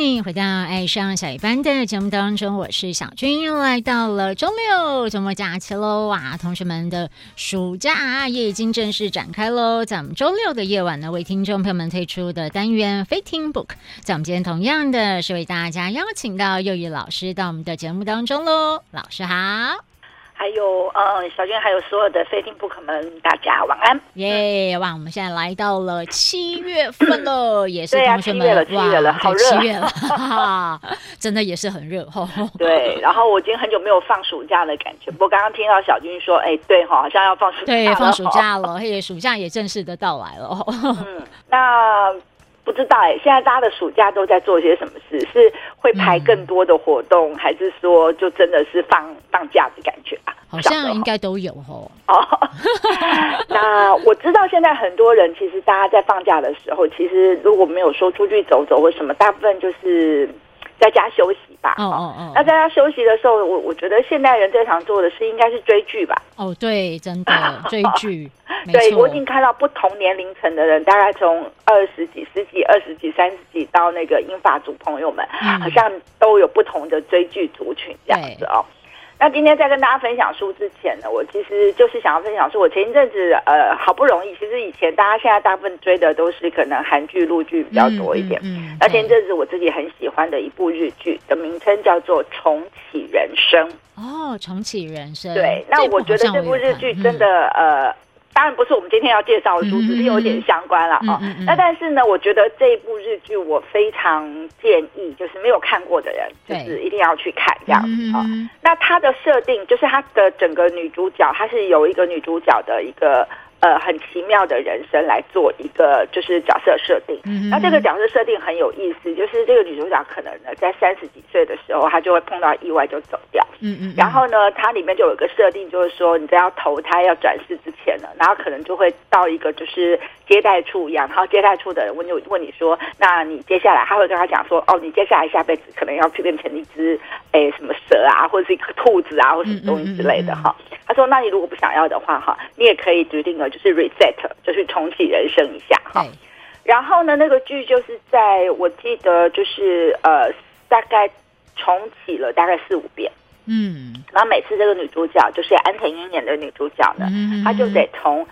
欢迎回到爱上小一班的节目当中，我是小君，又来到了周六，周末假期喽啊！同学们的暑假也已经正式展开喽。咱们周六的夜晚呢，为听众朋友们推出的单元 Fitting Book， 在我们今天同样的是为大家邀请到幼语老师到我们的节目当中喽。老师好。还有小娟，还有所有的飞听 book 们，大家晚安。耶、哇，我们现在来到了7月份了，也是同学们对、7月了，好热，7月了真的也是很热哈。对，然后我已经很久没有放暑假的感觉，不过刚刚听到小娟说，哎，对哈，好像要放暑假了，对，放暑假了，嘿，暑假也正式的到来了。那。不知道现在大家的暑假都在做些什么事？是会排更多的活动，还是说就真的是放假的感觉啊？好像应该都有哦。那我知道现在很多人其实大家在放假的时候，其实如果没有说出去走走或什么，大部分就是在家休息吧。那在家休息的时候，我觉得现代人最常做的事应该是追剧吧。哦，对，真的追剧。对，我已经看到不同年龄层的人，大概从20几、10几、20几、30几到那个英法族朋友们，好像都有不同的追剧族群这样子哦。那今天在跟大家分享书之前呢，我其实就是想要分享说，我前一阵子好不容易，其实以前大家现在大部分追的都是可能韩剧、陆剧比较多一点。那前一阵子我自己很喜欢的一部日剧的名称叫做《重启人生》。哦，《重启人生》。对，那我觉得这部日剧真的当然不是我们今天要介绍的书，只是有点相关了哦。那但是呢，我觉得这一部日剧我非常建议，就是没有看过的人，就是一定要去看这样子哦。那它的设定就是它的整个女主角，它是有一个女主角的一个很奇妙的人生来做一个就是角色设定。那这个角色设定很有意思，就是这个女主角可能呢在30几岁的时候，她就会碰到意外就走掉。然后呢，它里面就有一个设定，就是说你在要投胎要转世之前呢，然后可能就会到一个就是接待处一样，然后接待处的人问你说，那你接下来，他会跟他讲说，哦，你接下来下辈子可能要去变成一只什么蛇啊，或者是一个兔子啊，或什么东西之类的哈。他说，那你如果不想要的话哈，你也可以决定了就是 reset， 就是重启人生一下哈。然后呢，那个剧就是在我记得就是大概重启了大概4、5遍。然后每次这个女主角就是安藤樱演的女主角呢，她就得从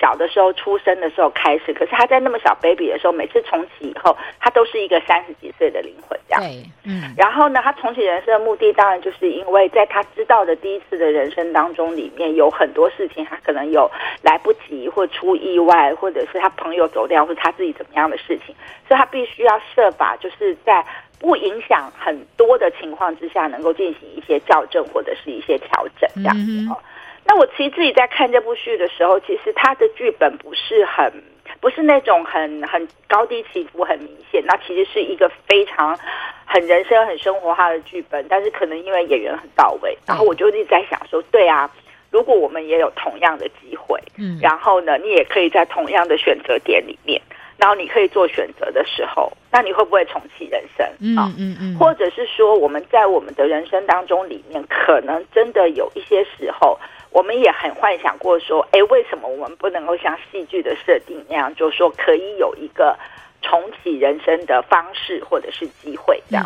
小的时候出生的时候开始，可是她在那么小 baby 的时候，每次重启以后，她都是一个30几岁的灵魂这样。然后呢，她重启人生的目的当然就是因为在她知道的第一次的人生当中，里面有很多事情她可能有来不及或出意外，或者是她朋友走掉，或者她自己怎么样的事情，所以她必须要设法就是在不影响很多的情况之下，能够进行一些校正或者是一些调整这样子哦。那我其实自己在看这部剧的时候，其实它的剧本不是那种很高低起伏很明显，那其实是一个非常很人生很生活化的剧本，但是可能因为演员很到位，然后我就一直在想说，对啊，如果我们也有同样的机会，然后呢，你也可以在同样的选择点里面。然后你可以做选择的时候，那你会不会重启人生啊？或者是说我们在我们的人生当中里面，可能真的有一些时候，我们也很幻想过说，哎，为什么我们不能够像戏剧的设定那样，就是说可以有一个重启人生的方式或者是机会这样？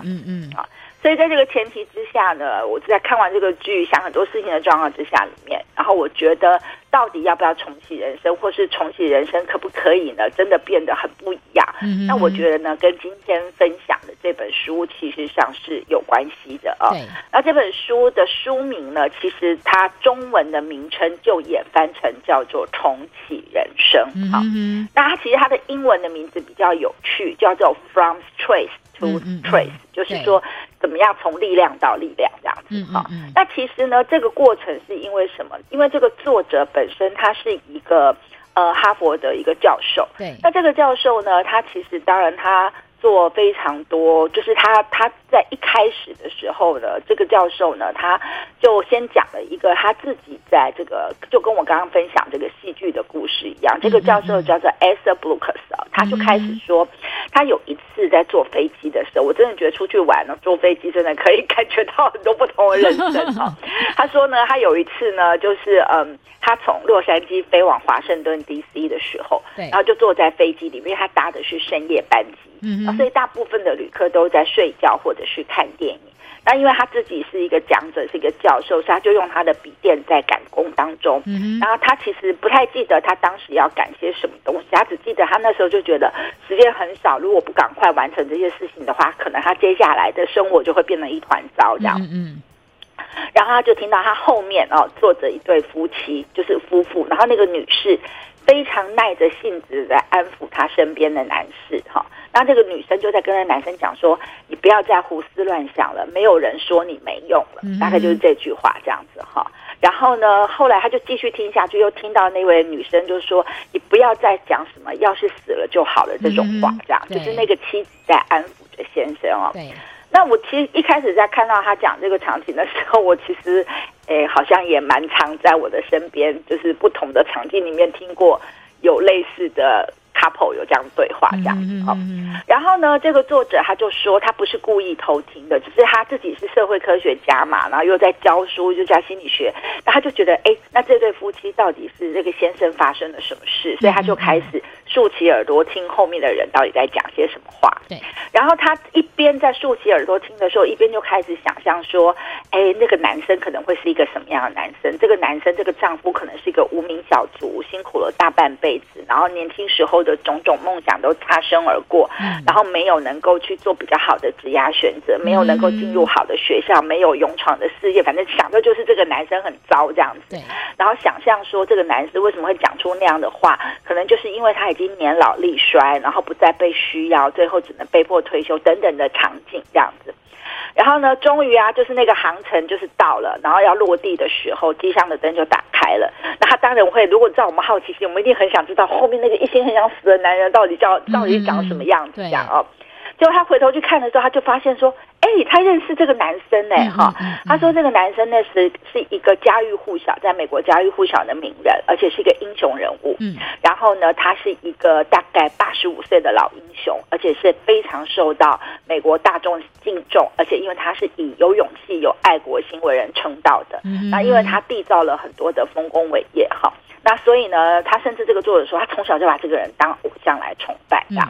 啊，所以在这个前提之下呢，我在看完这个剧，想很多事情的状况之下里面，然后我觉得到底要不要重启人生，或是重启人生可不可以呢？真的变得很不一样。那我觉得呢，跟今天分享的这本书其实上是有关系的哦。那这本书的书名呢，其实它中文的名称就也翻成叫做《重启人生》啊。那它其实它的英文的名字比较有趣，叫做 From Strength to Strength，就是说怎么样从力量到力量这样子哈。那其实呢，这个过程是因为什么？因为这个作者本身他是一个哈佛的一个教授。对。那这个教授呢，他其实当然他做非常多，就是他在一开始的时候呢，这个教授呢，他就先讲了一个他自己在这个，就跟我刚刚分享这个戏剧的故事一样。这个教授叫做 Asa Brooks， 他就开始说，他有一次在坐飞机的时候，我真的觉得出去玩呢，坐飞机真的可以感觉到很多不同的人生哦。他说呢，他有一次呢，就是他从洛杉矶飞往华盛顿 DC 的时候，然后就坐在飞机里面，他搭的是深夜班机。嗯，所以大部分的旅客都在睡觉或者是看电影。那因为他自己是一个讲者，是一个教授，所以他就用他的笔电在赶工当中。然后他其实不太记得他当时要赶些什么东西，他只记得他那时候就觉得时间很少，如果不赶快完成这些事情的话，可能他接下来的生活就会变成一团糟这样。然后他就听到他后面坐着一对夫妻，就是夫妇，然后那个女士非常耐着性子来安抚他身边的男士哈。那这个女生就在跟那男生讲说，你不要再胡思乱想了，没有人说你没用了，大概就是这句话这样子哈。然后呢，后来他就继续听下去，又听到那位女生就说，你不要再讲什么要是死了就好了这种话这样，就是那个妻子在安抚着先生哦。对，那我其实一开始在看到他讲这个场景的时候，我其实好像也蛮常在我的身边，就是不同的场景里面听过有类似的 couple 有这样对话这样子哦。然后呢，这个作者他就说他不是故意偷听的，只是他自己是社会科学家嘛，然后又在教书，又在心理学，那他就觉得那这对夫妻到底是这个先生发生了什么事，所以他就开始竖起耳朵听后面的人到底在讲些什么话。对，然后他一边在竖起耳朵听的时候，一边就开始想象说，那个男生可能会是一个什么样的男生，这个男生这个丈夫可能是一个无名小卒，辛苦了大半辈子，然后年轻时候的种种梦想都擦身而过，然后没有能够去做比较好的职业选择，没有能够进入好的学校，没有勇闯的事业，反正想的就是这个男生很糟这样子。对，然后想象说这个男生为什么会讲出那样的话，可能就是因为他已经年老力衰，然后不再被需要，最后只能被迫退休等等的场景这样子。然后呢，终于就是那个航程就是到了，然后要落地的时候，机上的灯就打开了。那他当然会，如果知道我们好奇心，我们一定很想知道后面那个一心很想死的男人到底长什么样子这样哦。结果他回头去看的时候，他就发现说，他认识这个男生他说这个男生呢是一个家喻户晓，在美国家喻户晓的名人，而且是一个英雄人物。然后呢，他是一个大概85岁的老英雄，而且是非常受到美国大众敬重，而且因为他是以有勇气、有爱国心为人称道的。那因为他缔造了很多的丰功伟业哈。那所以呢，他甚至这个作者说，他从小就把这个人当偶像来崇拜这样。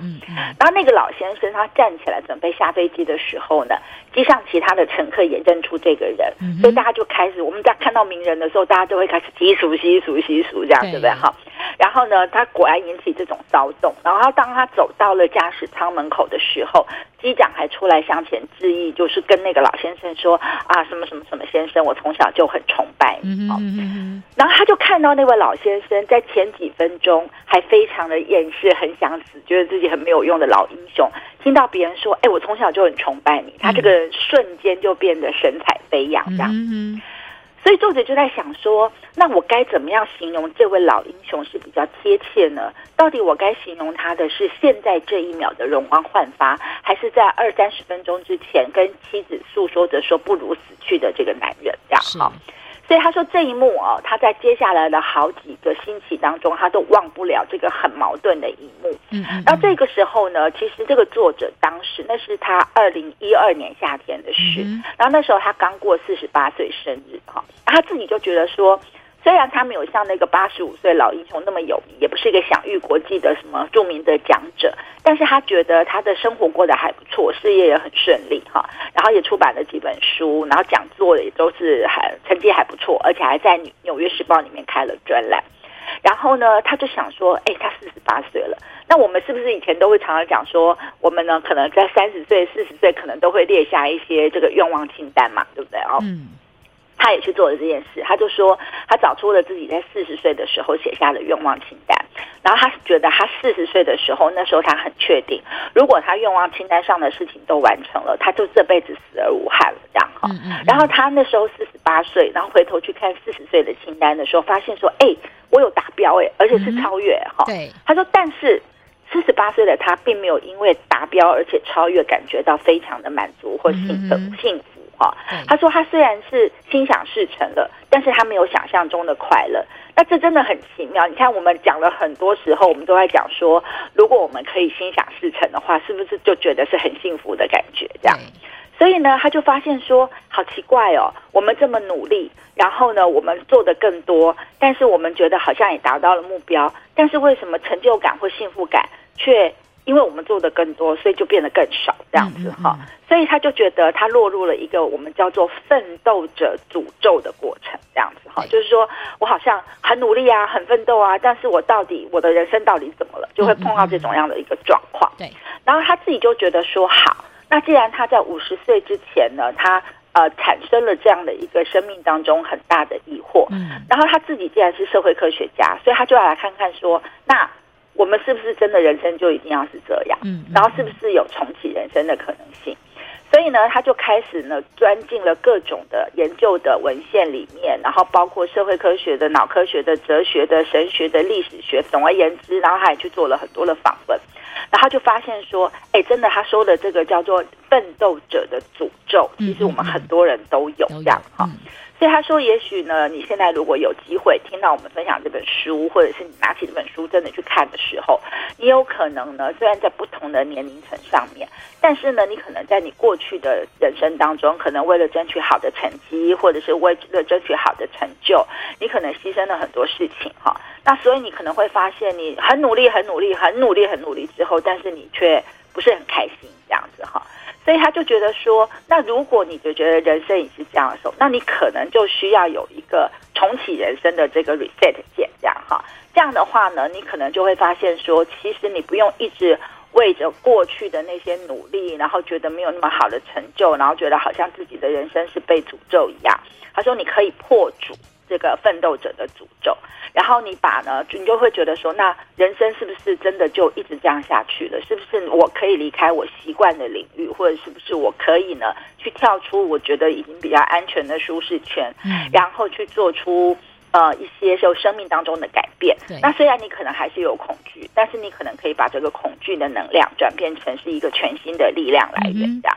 然后那个老先生他站起来准备下飞机的时候呢，机上其他的乘客也认出这个人，所以大家就开始，我们在看到名人的时候，大家都会开始习俗习俗习俗这样，对不对哈？然后呢，他果然引起这种骚动。然后当他走到了驾驶舱门口的时候，机长还出来向前致意，就是跟那个老先生说啊，什么什么什么先生，我从小就很崇拜你。然后他就看到那位老先生在前几分钟还非常的厌世，很想死，觉得自己很没有用的老英雄，听到别人说我从小就很崇拜你，他这个人瞬间就变得神采飞扬这样。所以作者就在想说，那我该怎么样形容这位老英雄是比较贴切呢？到底我该形容他的是现在这一秒的容光焕发，还是在20-30分钟之前跟妻子诉说着说不如死去的这个男人这样好？所以他说这一幕他在接下来的好几个星期当中，他都忘不了这个很矛盾的一幕。然后这个时候呢，其实这个作者当时那是他2012年夏天的事，然后那时候他刚过48岁生日哈，他自己就觉得说，虽然他没有像那个85岁老英雄那么有名，也不是一个享誉国际的什么著名的讲者，但是他觉得他的生活过得还不错，事业也很顺利哈，然后也出版了几本书，然后讲座也都是成绩还不错，而且还在纽约时报里面开了专栏。然后呢，他就想说，他48岁了，那我们是不是以前都会常常讲说，我们呢可能在30岁、40岁可能都会列下一些这个愿望清单嘛，对不对哦？他也去做了这件事，他就说他找出了自己在40岁的时候写下的愿望清单，然后他觉得他40岁的时候，那时候他很确定，如果他愿望清单上的事情都完成了，他就这辈子死而无憾了这样哈。然后他那时候48岁，然后回头去看40岁的清单的时候，发现说，我有达标而且是超越哈。对，他说，但是48岁的他并没有因为达标而且超越感觉到非常的满足或幸福。他说他虽然是心想事成了，但是他没有想象中的快乐。那这真的很奇妙，你看我们讲了很多时候，我们都在讲说，如果我们可以心想事成的话，是不是就觉得是很幸福的感觉这样。所以呢，他就发现说，好奇怪哦，我们这么努力，然后呢，我们做的更多，但是我们觉得好像也达到了目标，但是为什么成就感或幸福感却因为我们做的更多，所以就变得更少这样子哈。所以他就觉得他落入了一个我们叫做奋斗者诅咒的过程这样子哈，就是说我好像很努力啊，很奋斗啊，但是我的人生到底怎么了，就会碰到这种样的一个状况。对，然后他自己就觉得说，好，那既然他在50岁之前呢，他产生了这样的一个生命当中很大的疑惑，然后他自己既然是社会科学家，所以他就要来看看说，那我们是不是真的人生就一定要是这样，然后是不是有重启人生的可能性。所以呢，他就开始呢钻进了各种的研究的文献里面，然后包括社会科学的、脑科学的、哲学的、神学的、历史学，总而言之，然后他也去做了很多的访问，然后就发现说，哎，真的他说的这个叫做奋斗者的诅咒，其实我们很多人都有这样哈。所以他说，也许呢，你现在如果有机会听到我们分享这本书，或者是你拿起这本书真的去看的时候，你有可能呢，虽然在不同的年龄层上面，但是呢，你可能在你过去的人生当中，可能为了争取好的成绩，或者是为了争取好的成就，你可能牺牲了很多事情哈。那所以你可能会发现，你很努力、很努力、很努力、很努力之后，但是你却不是很开心这样子哈。所以他就觉得说，那如果你就觉得人生也是这样的时候，那你可能就需要有一个重启人生的这个 reset 键这样哈。这样的话呢，你可能就会发现说，其实你不用一直为着过去的那些努力，然后觉得没有那么好的成就，然后觉得好像自己的人生是被诅咒一样。他说，你可以破除这个奋斗者的诅咒，然后你就会觉得说，那人生是不是真的就一直这样下去了？是不是我可以离开我习惯的领域，或者是不是我可以呢去跳出我觉得已经比较安全的舒适圈，然后去做出一些就生命当中的改变。那虽然你可能还是有恐惧，但是你可能可以把这个恐惧的能量转变成是一个全新的力量来源这样。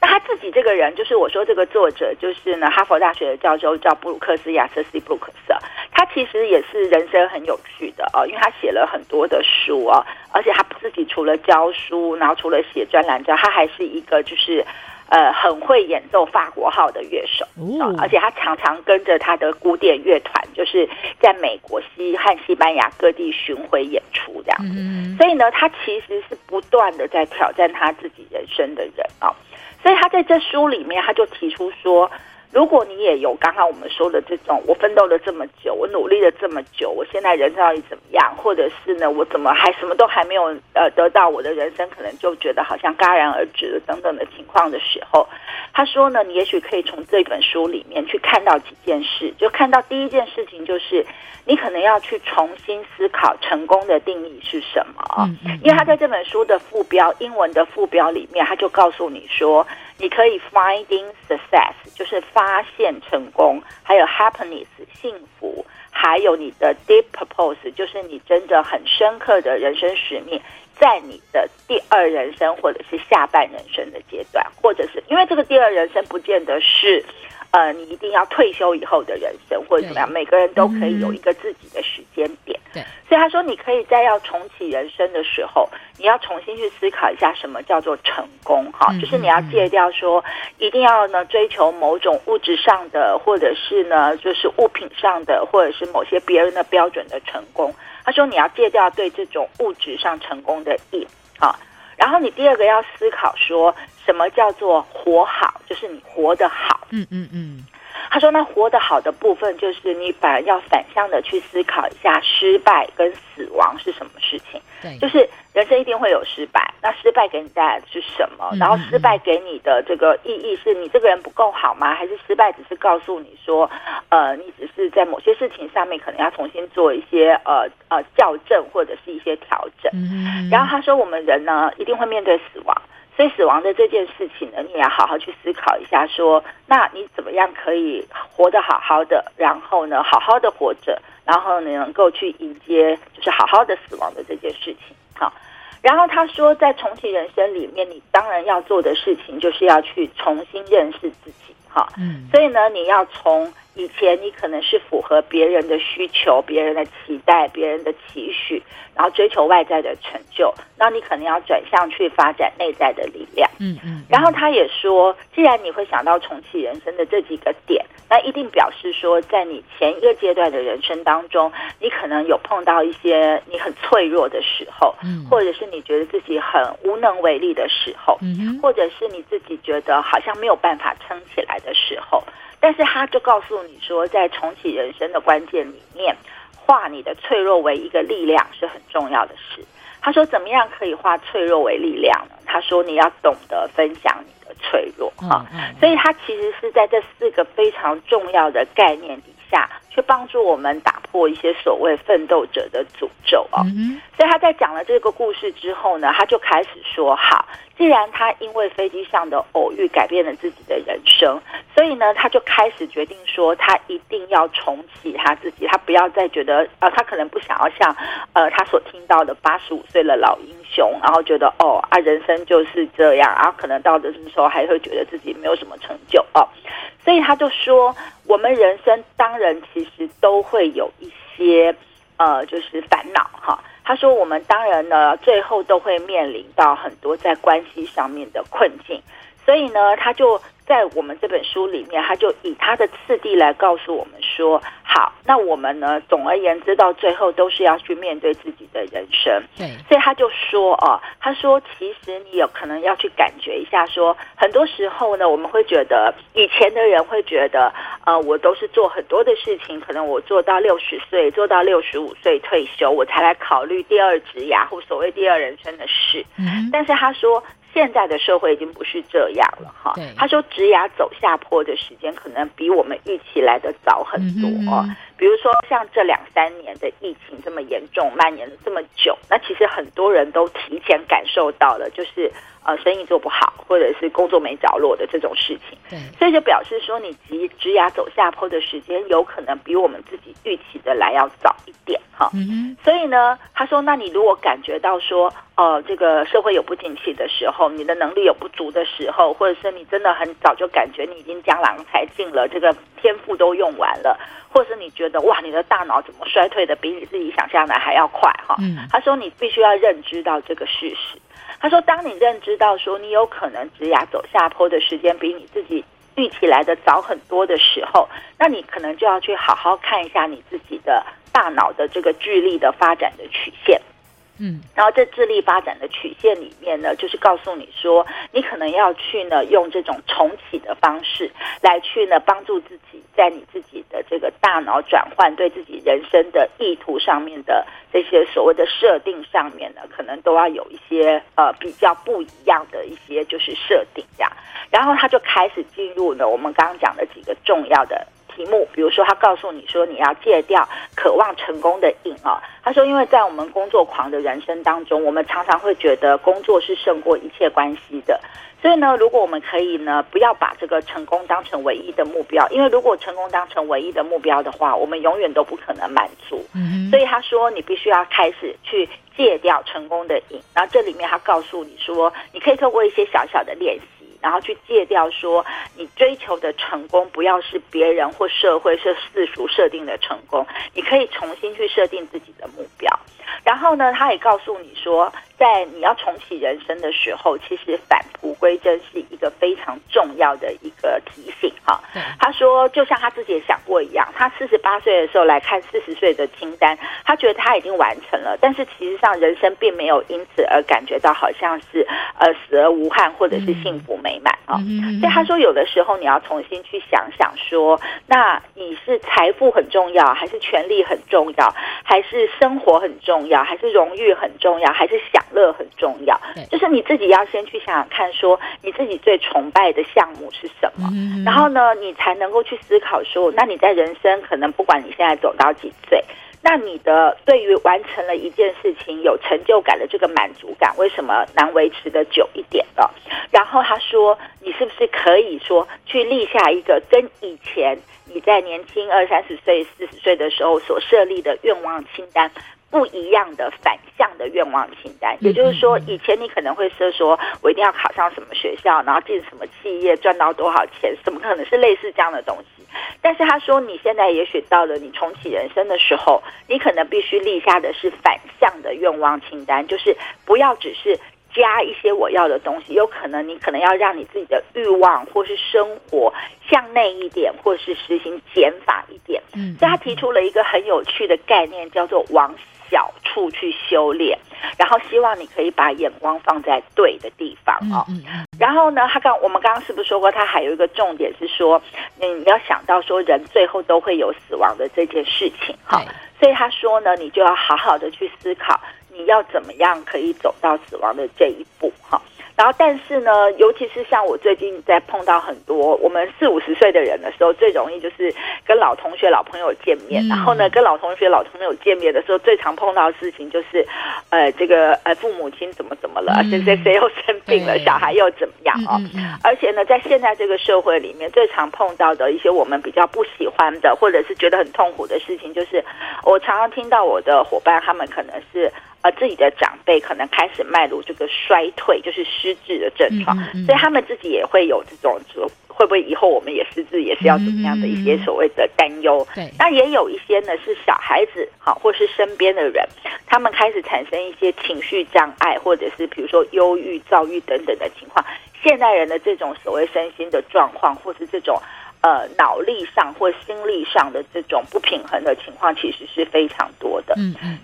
那他自己这个人，就是我说这个作者，就是呢哈佛大学的教授叫布鲁克斯亚瑟西布鲁克斯，他其实也是人生很有趣的哦，因为他写了很多的书哦，而且他自己除了教书，然后除了写专栏之外，他还是一个就是很会演奏法国号的乐手哦，而且他常常跟着他的古典乐团，就是在美国和西班牙各地巡回演出这样子。所以呢，他其实是不断的在挑战他自己人生的人哦。所以他在这书里面，他就提出说，如果你也有刚刚我们说的这种，我奋斗了这么久，我努力了这么久，我现在人生到底怎么样，或者是呢，我怎么还什么都还没有得到，我的人生可能就觉得好像戛然而止等等的情况的时候，他说呢，你也许可以从这本书里面去看到几件事，就看到第一件事情就是，你可能要去重新思考成功的定义是什么，因为他在这本书的副标，英文的副标里面，他就告诉你说，你可以 finding success， 就是发现成功，还有 happiness 幸福，还有你的 deep purpose， 就是你真的很深刻的人生使命，在你的第二人生或者是下半人生的阶段，或者是因为这个第二人生不见得是你一定要退休以后的人生或者怎么样，每个人都可以有一个自己的时间点。对，所以他说你可以在要重启人生的时候，你要重新去思考一下什么叫做成功哈，就是你要戒掉说一定要呢追求某种物质上的，或者是呢就是物品上的，或者是某些别人的标准的成功。他说你要戒掉对这种物质上成功的瘾啊，然后你第二个要思考说什么叫做活好，就是你活得好。他说那活得好的部分就是你反而要反向的去思考一下失败跟死亡是什么事情。对，就是人生一定会有失败，那失败给你带来的是什么，然后失败给你的这个意义是你这个人不够好吗，还是失败只是告诉你说你只是在某些事情上面可能要重新做一些校正或者是一些调整。然后他说我们人呢一定会面对死亡，所以死亡的这件事情呢，你也要好好去思考一下说，那你怎么样可以活得好好的，然后呢好好的活着，然后呢能够去迎接就是好好的死亡的这件事情。好，然后他说在重启人生里面，你当然要做的事情就是要去重新认识自己，哈，嗯，所以呢，你要从以前你可能是符合别人的需求、别人的期待、别人的期许，然后追求外在的成就，那你可能要转向去发展内在的力量。嗯嗯。然后他也说，既然你会想到重启人生的这几个点，那一定表示说，在你前一个阶段的人生当中，你可能有碰到一些你很脆弱的时候，嗯，或者是你觉得自己很无能为力的时候，嗯，或者是你自己觉得好像没有办法撑起来的时候。但是他就告诉你说，在重启人生的关键里面，化你的脆弱为一个力量是很重要的事。他说怎么样可以化脆弱为力量呢？他说你要懂得分享你的脆弱啊，所以他其实是在这四个非常重要的概念底下，去帮助我们打破一些所谓奋斗者的诅咒啊。所以他在讲了这个故事之后呢，他就开始说，好，既然他因为飞机上的偶遇改变了自己的人生，所以呢，他就开始决定说，他一定要重启他自己，他不要再觉得，他可能不想要像，他所听到的85岁的老英雄，然后觉得哦啊，人生就是这样，然后可能到的时候还会觉得自己没有什么成就哦。所以他就说，我们人生当然其实都会有一些就是烦恼哈。他说我们当然呢最后都会面临到很多在关系上面的困境，所以呢他就在我们这本书里面，他就以他的次第来告诉我们说，好，那我们呢总而言之到最后都是要去面对自己的人生。对，所以他就说他说其实你有可能要去感觉一下说，很多时候呢我们会觉得，以前的人会觉得我都是做很多的事情，可能我做到60岁做到65岁退休，我才来考虑第二职涯或所谓第二人生的事。嗯，但是他说现在的社会已经不是这样了哈。他说职涯走下坡的时间可能比我们预期来的早很多哦。比如说像这2-3年的疫情这么严重，蔓延了这么久，那其实很多人都提前感受到了，就是生意做不好或者是工作没着落的这种事情。对，所以就表示说，你职涯走下坡的时间有可能比我们自己预期的来要早一点哈。所以呢他说，那你如果感觉到说这个社会有不景气的时候，你的能力有不足的时候，或者是你真的很早就感觉你已经江郎才尽了，这个天赋都用完了，或是你觉得哇，你的大脑怎么衰退的比你自己想象的还要快哈。他说你必须要认知到这个事实。他说当你认知到说你有可能职涯走下坡的时间比你自己预期来的早很多的时候，那你可能就要去好好看一下你自己的大脑的这个智力的发展的曲线。嗯，然后这智力发展的曲线里面呢，就是告诉你说，你可能要去呢用这种重启的方式来去呢帮助自己，在你自己的这个大脑转换对自己人生的意图上面的这些所谓的设定上面呢，可能都要有一些比较不一样的一些就是设定这样。然后他就开始进入呢我们刚刚讲的几个重要的题目，比如说他告诉你说，你要戒掉渴望成功的瘾哦。他说因为在我们工作狂的人生当中，我们常常会觉得工作是胜过一切关系的，所以呢如果我们可以呢不要把这个成功当成唯一的目标，因为如果成功当成唯一的目标的话，我们永远都不可能满足。所以他说你必须要开始去戒掉成功的瘾，然后这里面他告诉你说，你可以透过一些小小的练习，然后去戒掉说，你追求的成功不要是别人或社会是世俗设定的成功，你可以重新去设定自己的目标。然后呢他也告诉你说，在你要重启人生的时候，其实返璞归真是一个非常重要的一个提醒哈。他说就像他自己也想过一样，他48岁的时候来看40岁的清单，他觉得他已经完成了，但是其实上人生并没有因此而感觉到好像是死而无憾或者是幸福美满啊。所以他说有的时候你要重新去想想说，那你是财富很重要，还是权力很重要，还是生活很重要，还是荣誉很重要，还是享乐很重要，就是你自己要先去想想看说，你自己最崇拜的项目是什么，然后呢你才能够去思考说，那你在人生可能不管你现在走到几岁，那你的对于完成了一件事情有成就感的这个满足感为什么难维持的久一点了。然后他说你是不是可以说去立下一个跟以前你在年轻20-30岁40岁的时候所设立的愿望清单不一样的反向的愿望清单，也就是说，以前你可能会说我一定要考上什么学校，然后进什么企业，赚到多少钱，怎么可能是类似这样的东西。但是他说，你现在也许到了你重启人生的时候，你可能必须立下的是反向的愿望清单，就是不要只是加一些我要的东西，有可能你可能要让你自己的欲望或是生活向内一点，或是实行减法一点。所以他提出了一个很有趣的概念，叫做往小处去修炼，然后希望你可以把眼光放在对的地方哦。然后呢，我们刚刚是不是说过，他还有一个重点是说，你要想到说人最后都会有死亡的这件事情哈。所以他说呢，你就要好好的去思考，你要怎么样可以走到死亡的这一步哈。然后但是呢，尤其是像我最近在碰到很多我们40-50岁的人的时候，最容易就是跟老同学老朋友见面，然后呢跟老同学老朋友见面的时候，最常碰到的事情就是父母亲怎么了，谁又生病了，小孩又怎么样哦。而且呢，在现在这个社会里面，最常碰到的一些我们比较不喜欢的或者是觉得很痛苦的事情，就是我常常听到我的伙伴，他们可能是自己的长辈可能开始迈入这个衰退，就是失智的症状，所以他们自己也会有这种，会不会以后我们也失智，也是要怎么样的一些所谓的担忧。那也有一些呢是小孩子好，或是身边的人，他们开始产生一些情绪障碍，或者是比如说忧郁、躁郁等等的情况。现代人的这种所谓身心的状况，或是这种脑力上或心力上的这种不平衡的情况，其实是非常多的。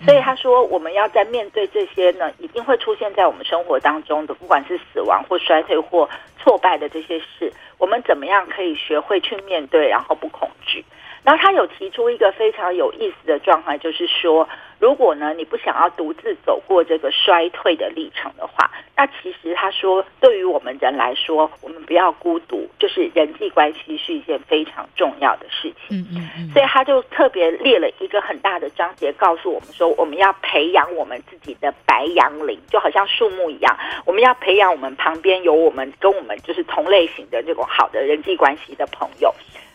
所以他说，我们要在面对这些呢，一定会出现在我们生活当中的，不管是死亡或衰退或挫败的这些事，我们怎么样可以学会去面对，然后不恐惧。然后他有提出一个非常有意思的状态，就是说，如果呢你不想要独自走过这个衰退的历程的话，那其实他说，对于我们人来说，我们不要孤独，就是人际关系是一件非常重要的事情。所以他就特别列了一个很大的章节，告诉我们说，我们要培养我们自己的白杨林，就好像树木一样，我们要培养我们旁边有我们跟我们就是同类型的这种好的人际关系的朋友。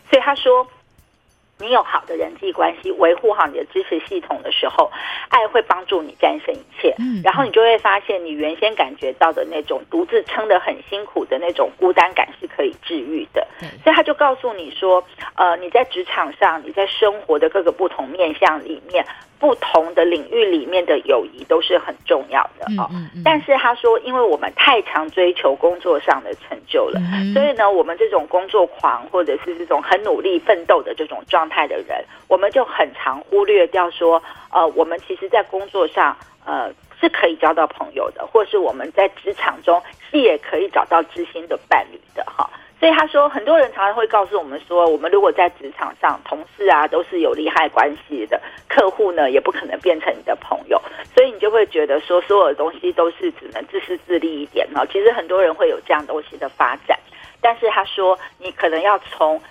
所以他说，你有好的人际关系，维护好你的支持系统的时候，爱会帮助你战胜一切。然后你就会发现，你原先感觉到的那种独自撑得很辛苦的那种孤单感是可以治愈的。所以他就告诉你说，你在职场上，你在生活的各个不同面向里面，不同的领域里面的友谊都是很重要的哦。但是他说，因为我们太常追求工作上的成就了，所以呢，我们这种工作狂或者是这种很努力奋斗的这种状态的人，我们就很常忽略掉说，我们其实在工作上是可以交到朋友的，或是我们在职场中是也可以找到知心的伴侣的哈。所以他说，很多人常常会告诉我们说，我们如果在职场上，同事啊都是有利害关系的，客户呢也不可能变成你的朋友，所以你就会觉得说，所有的东西都是只能自私自利一点哦。其实很多人会有这样东西的发展，但是他说，你可能要重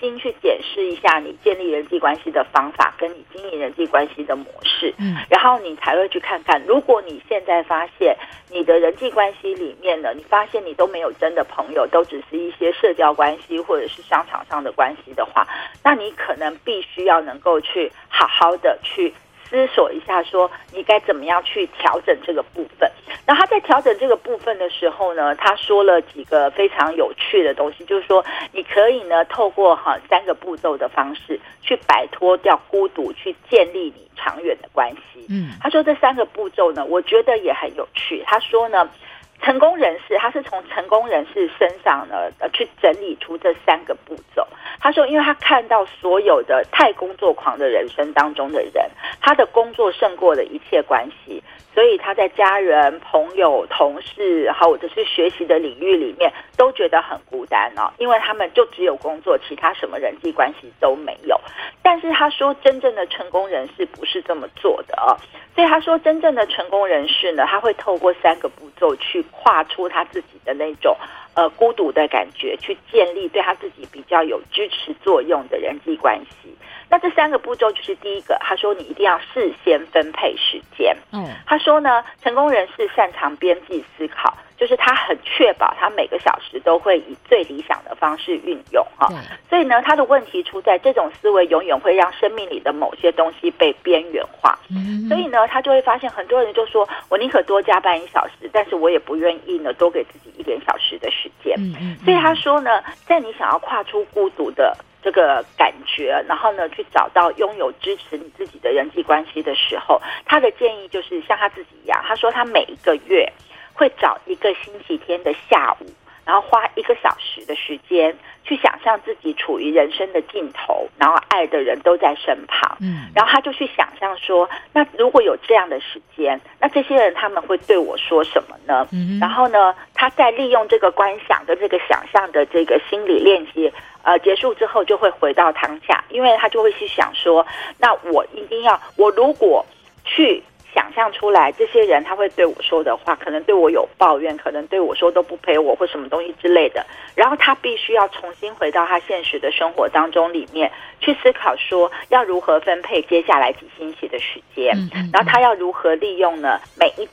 新去检视一下你建立人际关系的方法，跟你经营人际关系的模式，然后你才会去看看，如果你现在发现你的人际关系里面呢，你发现你都没有真的朋友，都只是一些社交关系或者是商场上的关系的话，那你可能必须要能够去好好的去思索一下说，你该怎么样去调整这个部分。然后他在调整这个部分的时候呢，他说了几个非常有趣的东西，就是说你可以呢透过3个步骤的方式去摆脱掉孤独，去建立你长远的关系。他说这3个步骤呢，我觉得也很有趣。他说呢，成功人士，他是从成功人士身上呢去整理出这3个步骤。他说，因为他看到所有的太工作狂的人生当中的人，他的工作胜过了一切关系，所以他在家人、朋友、同事或者是学习的领域里面都觉得很孤单哦，因为他们就只有工作，其他什么人际关系都没有。但是他说，真正的成功人士不是这么做的哦。所以他说，真正的成功人士呢，他会透过3个步骤去跨出他自己的那种孤独的感觉，去建立对他自己比较有支持作用的人际关系。那这三个步骤就是第一个，他说你一定要事先分配时间。他说呢，成功人士擅长边际思考，就是他很确保他每个小时都会以最理想的方式运用哈。所以呢，他的问题出在这种思维永远会让生命里的某些东西被边缘化。所以呢，他就会发现很多人就说我宁可多加班1小时，但是我也不愿意呢多给自己1点小时的时间。所以他说呢，在你想要跨出孤独的这个感觉，然后呢去找到拥有支持你自己的人际关系的时候，他的建议就是像他自己一样，他说他每一个月会找一个星期天的下午，然后花1个小时的时间去想象自己处于人生的尽头，然后爱的人都在身旁。然后他就去想象说，那如果有这样的时间，那这些人他们会对我说什么呢？然后呢，他在利用这个观想跟这个想象的这个心理链接结束之后，就会回到当下，因为他就会去想说，那我一定要，我如果去想象出来这些人他会对我说的话，可能对我有抱怨，可能对我说都不陪我或什么东西之类的，然后他必须要重新回到他现实的生活当中里面去思考说要如何分配接下来几星期的时间，然后他要如何利用呢每一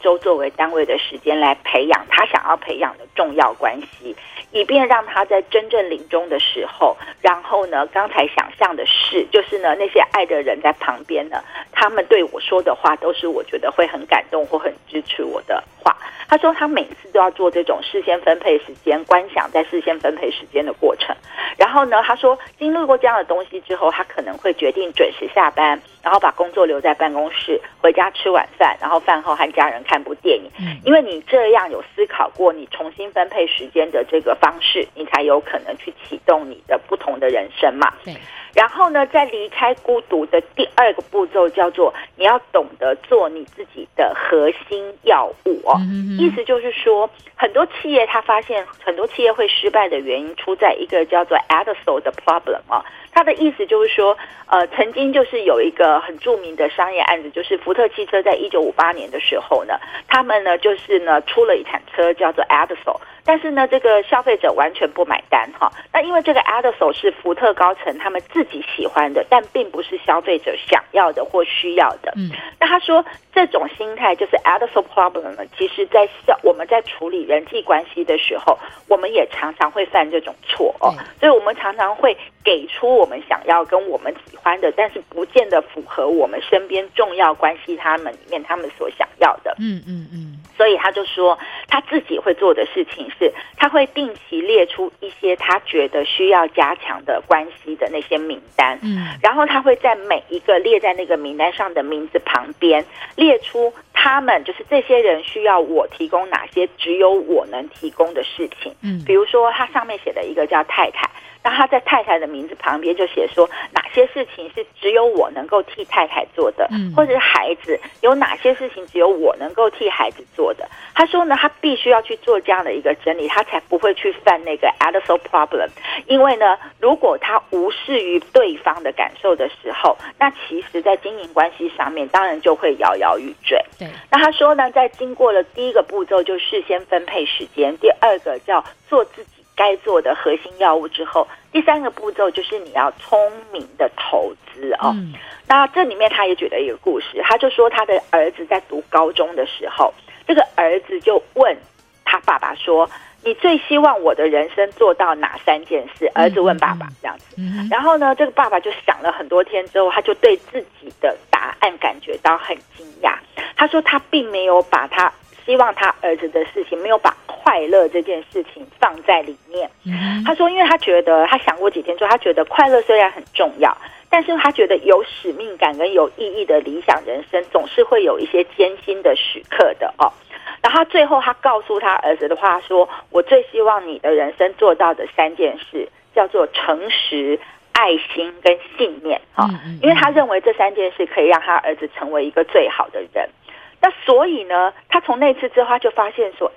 周作为单位的时间来培养他想要培养的重要关系，以便让他在真正临终的时候，然后呢刚才想象的事就是呢那些爱的人在旁边呢，他们对我说的话都是我觉得会很感动或很支持我的话。他说他每次都要做这种事先分配时间观想在事先分配时间的过程，然后呢他说经历过这样的东西之后，他可能会决定准时下班，然后把工作留在办公室，回家吃晚饭，然后饭后和家人看部电影。因为你这样有思考过你重新分配时间的这个方式，你才有可能去启动你的不同的人生嘛。然后呢，在离开孤独的第二个步骤叫做你要懂得做你自己的核心要务哦。意思就是说，很多企业他发现很多企业会失败的原因出在一个叫做 Addisol 的 problem 哦。他的意思就是说，曾经就是有一个很著名的商业案子，就是福特汽车在1958年的时候呢，他们呢就是呢出了一款车叫做 Addisol， 但是呢这个消费者完全不买单哈。那因为这个 Addisol 是福特高层他们自己喜欢的，但并不是消费者想要的或需要的。那他说这种心态就是 Addisol problem 呢，其实在我们在处理人际关系的时候，我们也常常会犯这种错哦。所以我们常常会给出我们想要跟我们喜欢的，但是不见得符合我们身边重要关系他们里面他们所想要的。所以他就说他自己会做的事情是，他会定期列出一些他觉得需要加强的关系的那些名单，然后他会在每一个列在那个名单上的名字旁边列出他们就是这些人需要我提供哪些只有我能提供的事情。比如说他上面写的一个叫太太，那他在太太的名字旁边就写说哪些事情是只有我能够替太太做的，或者是孩子有哪些事情只有我能够替孩子做的。他说呢，他必须要去做这样的一个整理，他才不会去犯那个 Addisol problem。 因为呢，如果他无视于对方的感受的时候，那其实在经营关系上面当然就会摇摇欲坠。那他说呢，在经过了第一个步骤就事先分配时间，第二个叫做自己该做的核心要务之后，第三个步骤就是你要聪明的投资哦。那这里面他也举了一个故事，他就说他的儿子在读高中的时候，这个儿子就问他爸爸说，你最希望我的人生做到哪3件事？儿子问爸爸这样子。然后呢，这个爸爸就想了很多天之后，他就对自己的答案感觉到很惊讶。他说他并没有把他希望他儿子的事情，没有把快乐这件事情放在里面。他说因为他觉得他想过几天之后，他觉得快乐虽然很重要，但是他觉得有使命感跟有意义的理想人生总是会有一些艰辛的时刻的哦。然后最后他告诉他儿子的话说，我最希望你的人生做到的3件事叫做诚实、爱心跟信念哦。因为他认为这3件事可以让他儿子成为一个最好的人。那所以呢，他从那次之后他就发现说，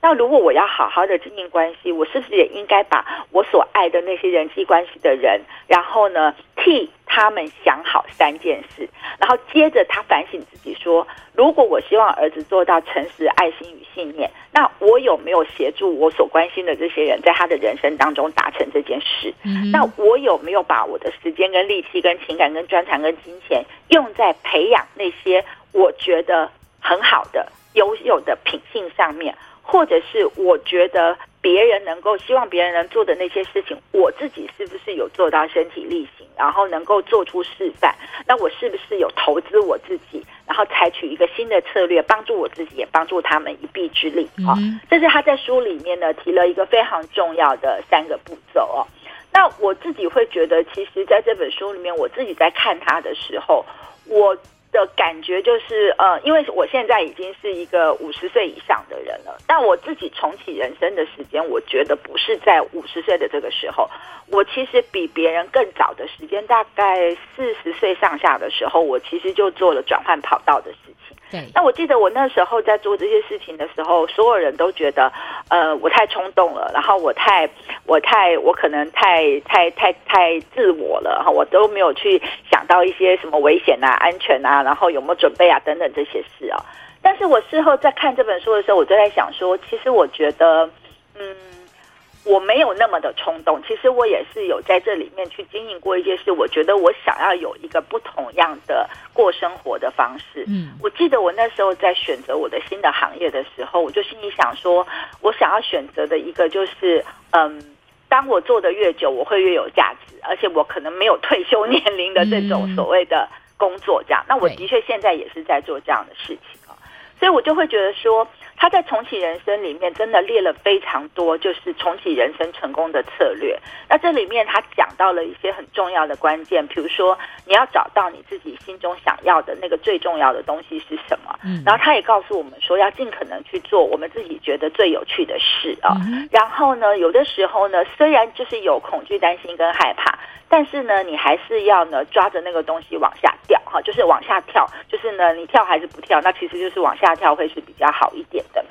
那如果我要好好的经营关系，我是不是也应该把我所爱的那些人际关系的人，然后呢替他们想好3件事，然后接着他反省自己说，如果我希望儿子做到诚实、爱心与信念，那我有没有协助我所关心的这些人在他的人生当中达成这件事？那我有没有把我的时间跟力气跟情感跟专长跟金钱用在培养那些我觉得很好的优秀的品性上面，或者是我觉得别人能够希望别人能做的那些事情，我自己是不是有做到身体力行，然后能够做出示范？那我是不是有投资我自己，然后采取一个新的策略，帮助我自己也帮助他们一臂之力？这是他在书里面呢提了一个非常重要的3个步骤哦。那我自己会觉得，其实在这本书里面，我自己在看他的时候，我的感觉就是因为我现在已经是一个50岁以上的人了，但我自己重启人生的时间，我觉得不是在50岁的这个时候，我其实比别人更早的时间，大概40岁上下的时候，我其实就做了转换跑道的事情。对，那我记得我那时候在做这些事情的时候，所有人都觉得我太冲动了，然后我可能太自我了，我都没有去想到一些什么危险啊、安全啊，然后有没有准备啊等等这些事啊。但是我事后在看这本书的时候，我就在想说，其实我觉得我没有那么的冲动，其实我也是有在这里面去经营过一些事，我觉得我想要有一个不同样的过生活的方式。我记得我那时候在选择我的新的行业的时候，我就心里想说，我想要选择的一个就是当我做的越久，我会越有价值，而且我可能没有退休年龄的这种所谓的工作这样。那我的确现在也是在做这样的事情啊，所以我就会觉得说，他在重启人生里面真的列了非常多就是重启人生成功的策略。那这里面他讲到了一些很重要的关键，比如说你要找到你自己心中想要的那个最重要的东西是什么，然后他也告诉我们说要尽可能去做我们自己觉得最有趣的事啊。然后呢，有的时候呢，虽然就是有恐惧、担心跟害怕，但是呢，你还是要呢抓着那个东西往下掉哈，就是往下跳，就是呢你跳还是不跳，那其实就是往下跳会是比较好一点的。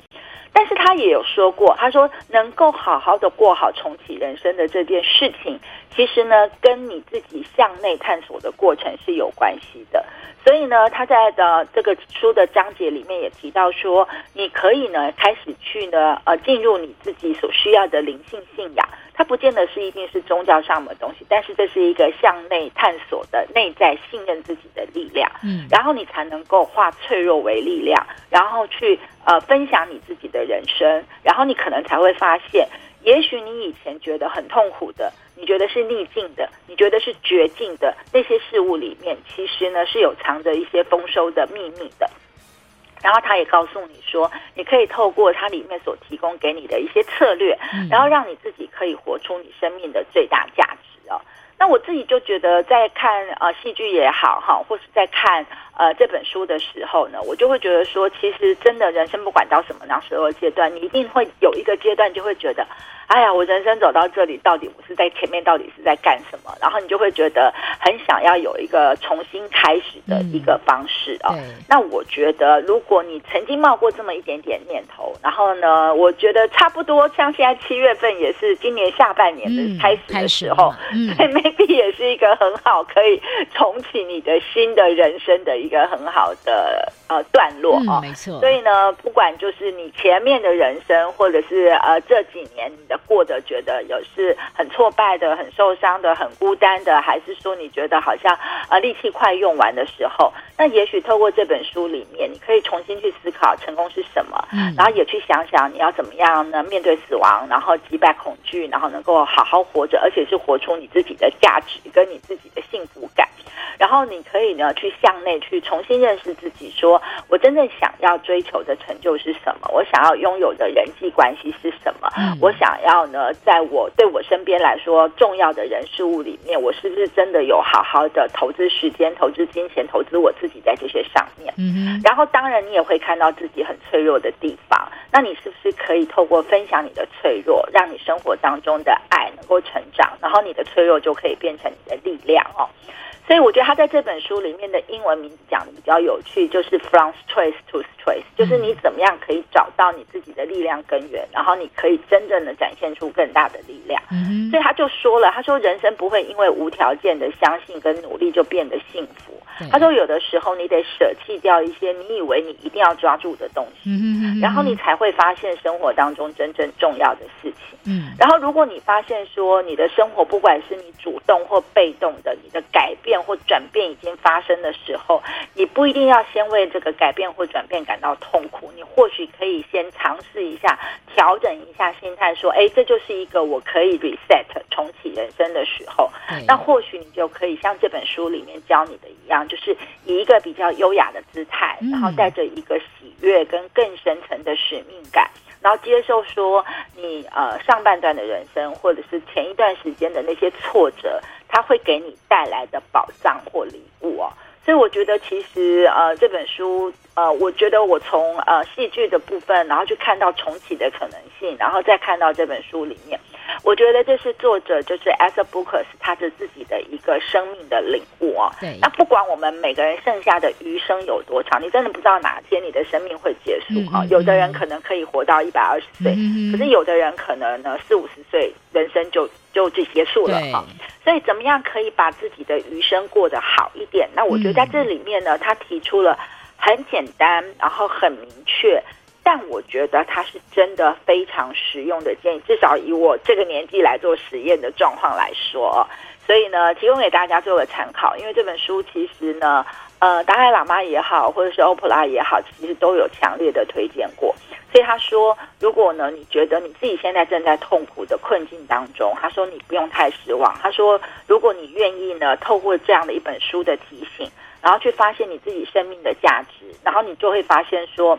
但是他也有说过，他说能够好好的过好重启人生的这件事情，其实呢跟你自己向内探索的过程是有关系的。所以呢，他在的这个书的章节里面也提到说，你可以呢开始去呢进入你自己所需要的灵性信仰。它不见得是一定是宗教上的东西，但是这是一个向内探索的内在信任自己的力量。然后你才能够化脆弱为力量，然后去分享你自己的人生，然后你可能才会发现，也许你以前觉得很痛苦的，你觉得是逆境的，你觉得是绝境的那些事物里面，其实呢是有藏着一些丰收的秘密的。然后他也告诉你说，你可以透过它里面所提供给你的一些策略，然后让你自己可以活出你生命的最大价值哦。那我自己就觉得在看戏剧也好哈，或是在看这本书的时候呢，我就会觉得说，其实真的人生不管到什么样12阶段，你一定会有一个阶段就会觉得，哎呀，我人生走到这里，到底我是在前面到底是在干什么？然后你就会觉得很想要有一个重新开始的一个方式哦。那我觉得如果你曾经冒过这么一点点念头，然后呢，我觉得差不多像现在7月份也是今年下半年的开始的时候，所以maybe 也是一个很好可以重启你的新的人生的一个很好的段落哦。没错。所以呢，不管就是你前面的人生，或者是这几年你的过得觉得有是很挫败的、很受伤的、很孤单的，还是说你觉得好像力气快用完的时候，那也许透过这本书里面，你可以重新去思考成功是什么，然后也去想想你要怎么样呢面对死亡，然后击败恐惧，然后能够好好活着，而且是活出你自己的价值跟你自己的幸福感。然后你可以呢去向内去重新认识自己，说我真正想要追求的成就是什么，我想要拥有的人际关系是什么，我想要呢在我对我身边来说重要的人事物里面，我是不是真的有好好的投资时间、投资金钱、投资我自己在这些上面。然后当然你也会看到自己很脆弱的地方，那你是不是可以透过分享你的脆弱，让你生活当中的爱能够成长，然后你的脆弱就可以变成你的力量哦。所以我觉得他在这本书里面的英文名字讲的比较有趣，就是 From Strength to Strength， 就是你怎么样可以找到你自己的力量根源，然后你可以真正的展现出更大的力量。所以他就说了，他说人生不会因为无条件的相信跟努力就变得幸福，他说有的时候你得舍弃掉一些你以为你一定要抓住的东西，然后你才会发现生活当中真正重要的事情。然后如果你发现说你的生活不管是你主动或被动的，你的改变或转变已经发生的时候，你不一定要先为这个改变或转变感到痛苦，你或许可以先尝试一下，调整一下心态，说哎，这就是一个我可以 reset 重启人生的时候。那或许你就可以像这本书里面教你的一样，就是以一个比较优雅的姿态，然后带着一个喜悦跟更深层的使命感，然后接受说你上半段的人生或者是前一段时间的那些挫折，它会给你带来的宝藏或礼物哦。所以我觉得其实这本书我觉得我从戏剧的部分，然后去看到重启的可能性，然后再看到这本书里面，我觉得这是作者就是 Asa Brooks 他是自己的一个生命的领悟哦。对，那不管我们每个人剩下的余生有多长，你真的不知道哪天你的生命会结束哦。有的人可能可以活到120岁，可是有的人可能呢40-50岁人生就结束了哦。所以怎么样可以把自己的余生过得好一点？那我觉得在这里面呢，他提出了很简单，然后很明确，但我觉得它是真的非常实用的建议，至少以我这个年纪来做实验的状况来说，所以呢，提供给大家做个参考。因为这本书其实呢，达赖喇嘛也好，或者是欧普拉也好，其实都有强烈的推荐过。所以他说，如果呢你觉得你自己现在正在痛苦的困境当中，他说你不用太失望。他说，如果你愿意呢，透过这样的一本书的提醒，然后去发现你自己生命的价值，然后你就会发现说，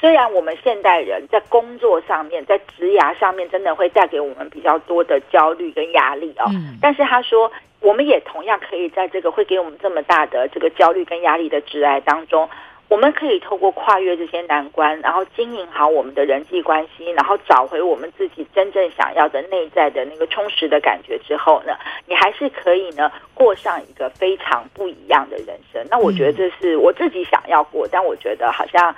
虽然我们现代人在工作上面，在职涯上面真的会带给我们比较多的焦虑跟压力哦，但是他说我们也同样可以在这个会给我们这么大的这个焦虑跟压力的职涯当中，我们可以透过跨越这些难关，然后经营好我们的人际关系，然后找回我们自己真正想要的内在的那个充实的感觉之后呢，你还是可以呢过上一个非常不一样的人生。那我觉得这是我自己想要过，但我觉得好像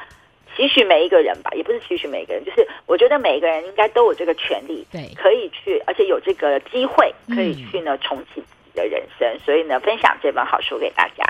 期许每一个人吧，也不是期许每一个人，就是我觉得每一个人应该都有这个权利，对，可以去，而且有这个机会可以去呢重启的人生，所以呢，分享这本好书给大家。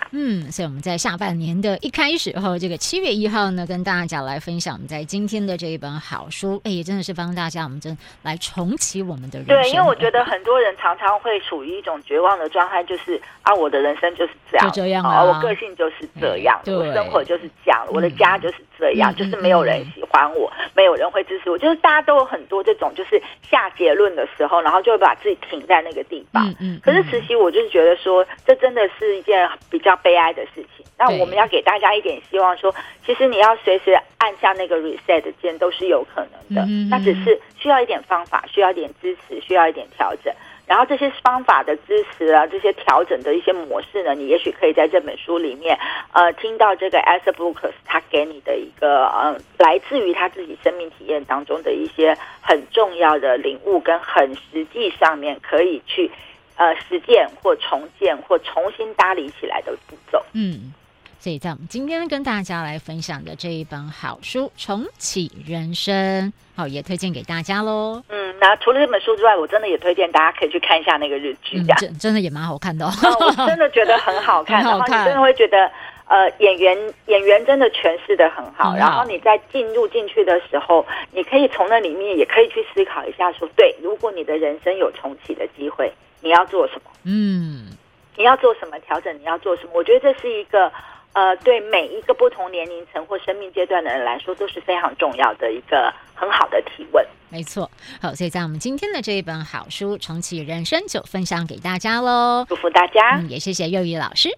所以我们在下半年的一开始后，这个7月1号呢，跟大家来分享我们在今天的这一本好书，也真的是帮大家，我们真来重启我们的人生。对，因为我觉得很多人常常会处于一种绝望的状态，就是啊，我的人生就是这样，就这样啊，我个性就是这样，我生活就是这样，我的家就是这样，就是没有人喜欢我，没有人会支持我，就是大家都有很多这种就是下结论的时候，然后就会把自己停在那个地方。可是实习我就是觉得说，这真的是一件比较悲哀的事情。那我们要给大家一点希望说，其实你要随时按下那个 reset 键都是有可能的，那只是需要一点方法，需要一点支持，需要一点调整。然后这些方法的支持啊，这些调整的一些模式呢，你也许可以在这本书里面，听到这个 Asa Brooks 他给你的一个，来自于他自己生命体验当中的一些很重要的领悟，跟很实际上面可以去实践或重建或重新搭理起来的步骤。所以在我们今天跟大家来分享的这一本好书《重启人生》，好，也推荐给大家咯。那除了这本书之外，我真的也推荐大家可以去看一下那个日剧，真的也蛮好看的哦。我真的觉得很好看，然后你真的会觉得演员真的诠释得很好，然后你在进去的时候，你可以从那里面也可以去思考一下说，对，如果你的人生有重启的机会，你要做什么？你要做什么调整？你要做什么？我觉得这是一个对每一个不同年龄层或生命阶段的人来说，都是非常重要的一个很好的提问。没错，好，所以在我们今天的这一本好书《重启人生》就分享给大家咯，祝福大家。也谢谢侑瑜老师。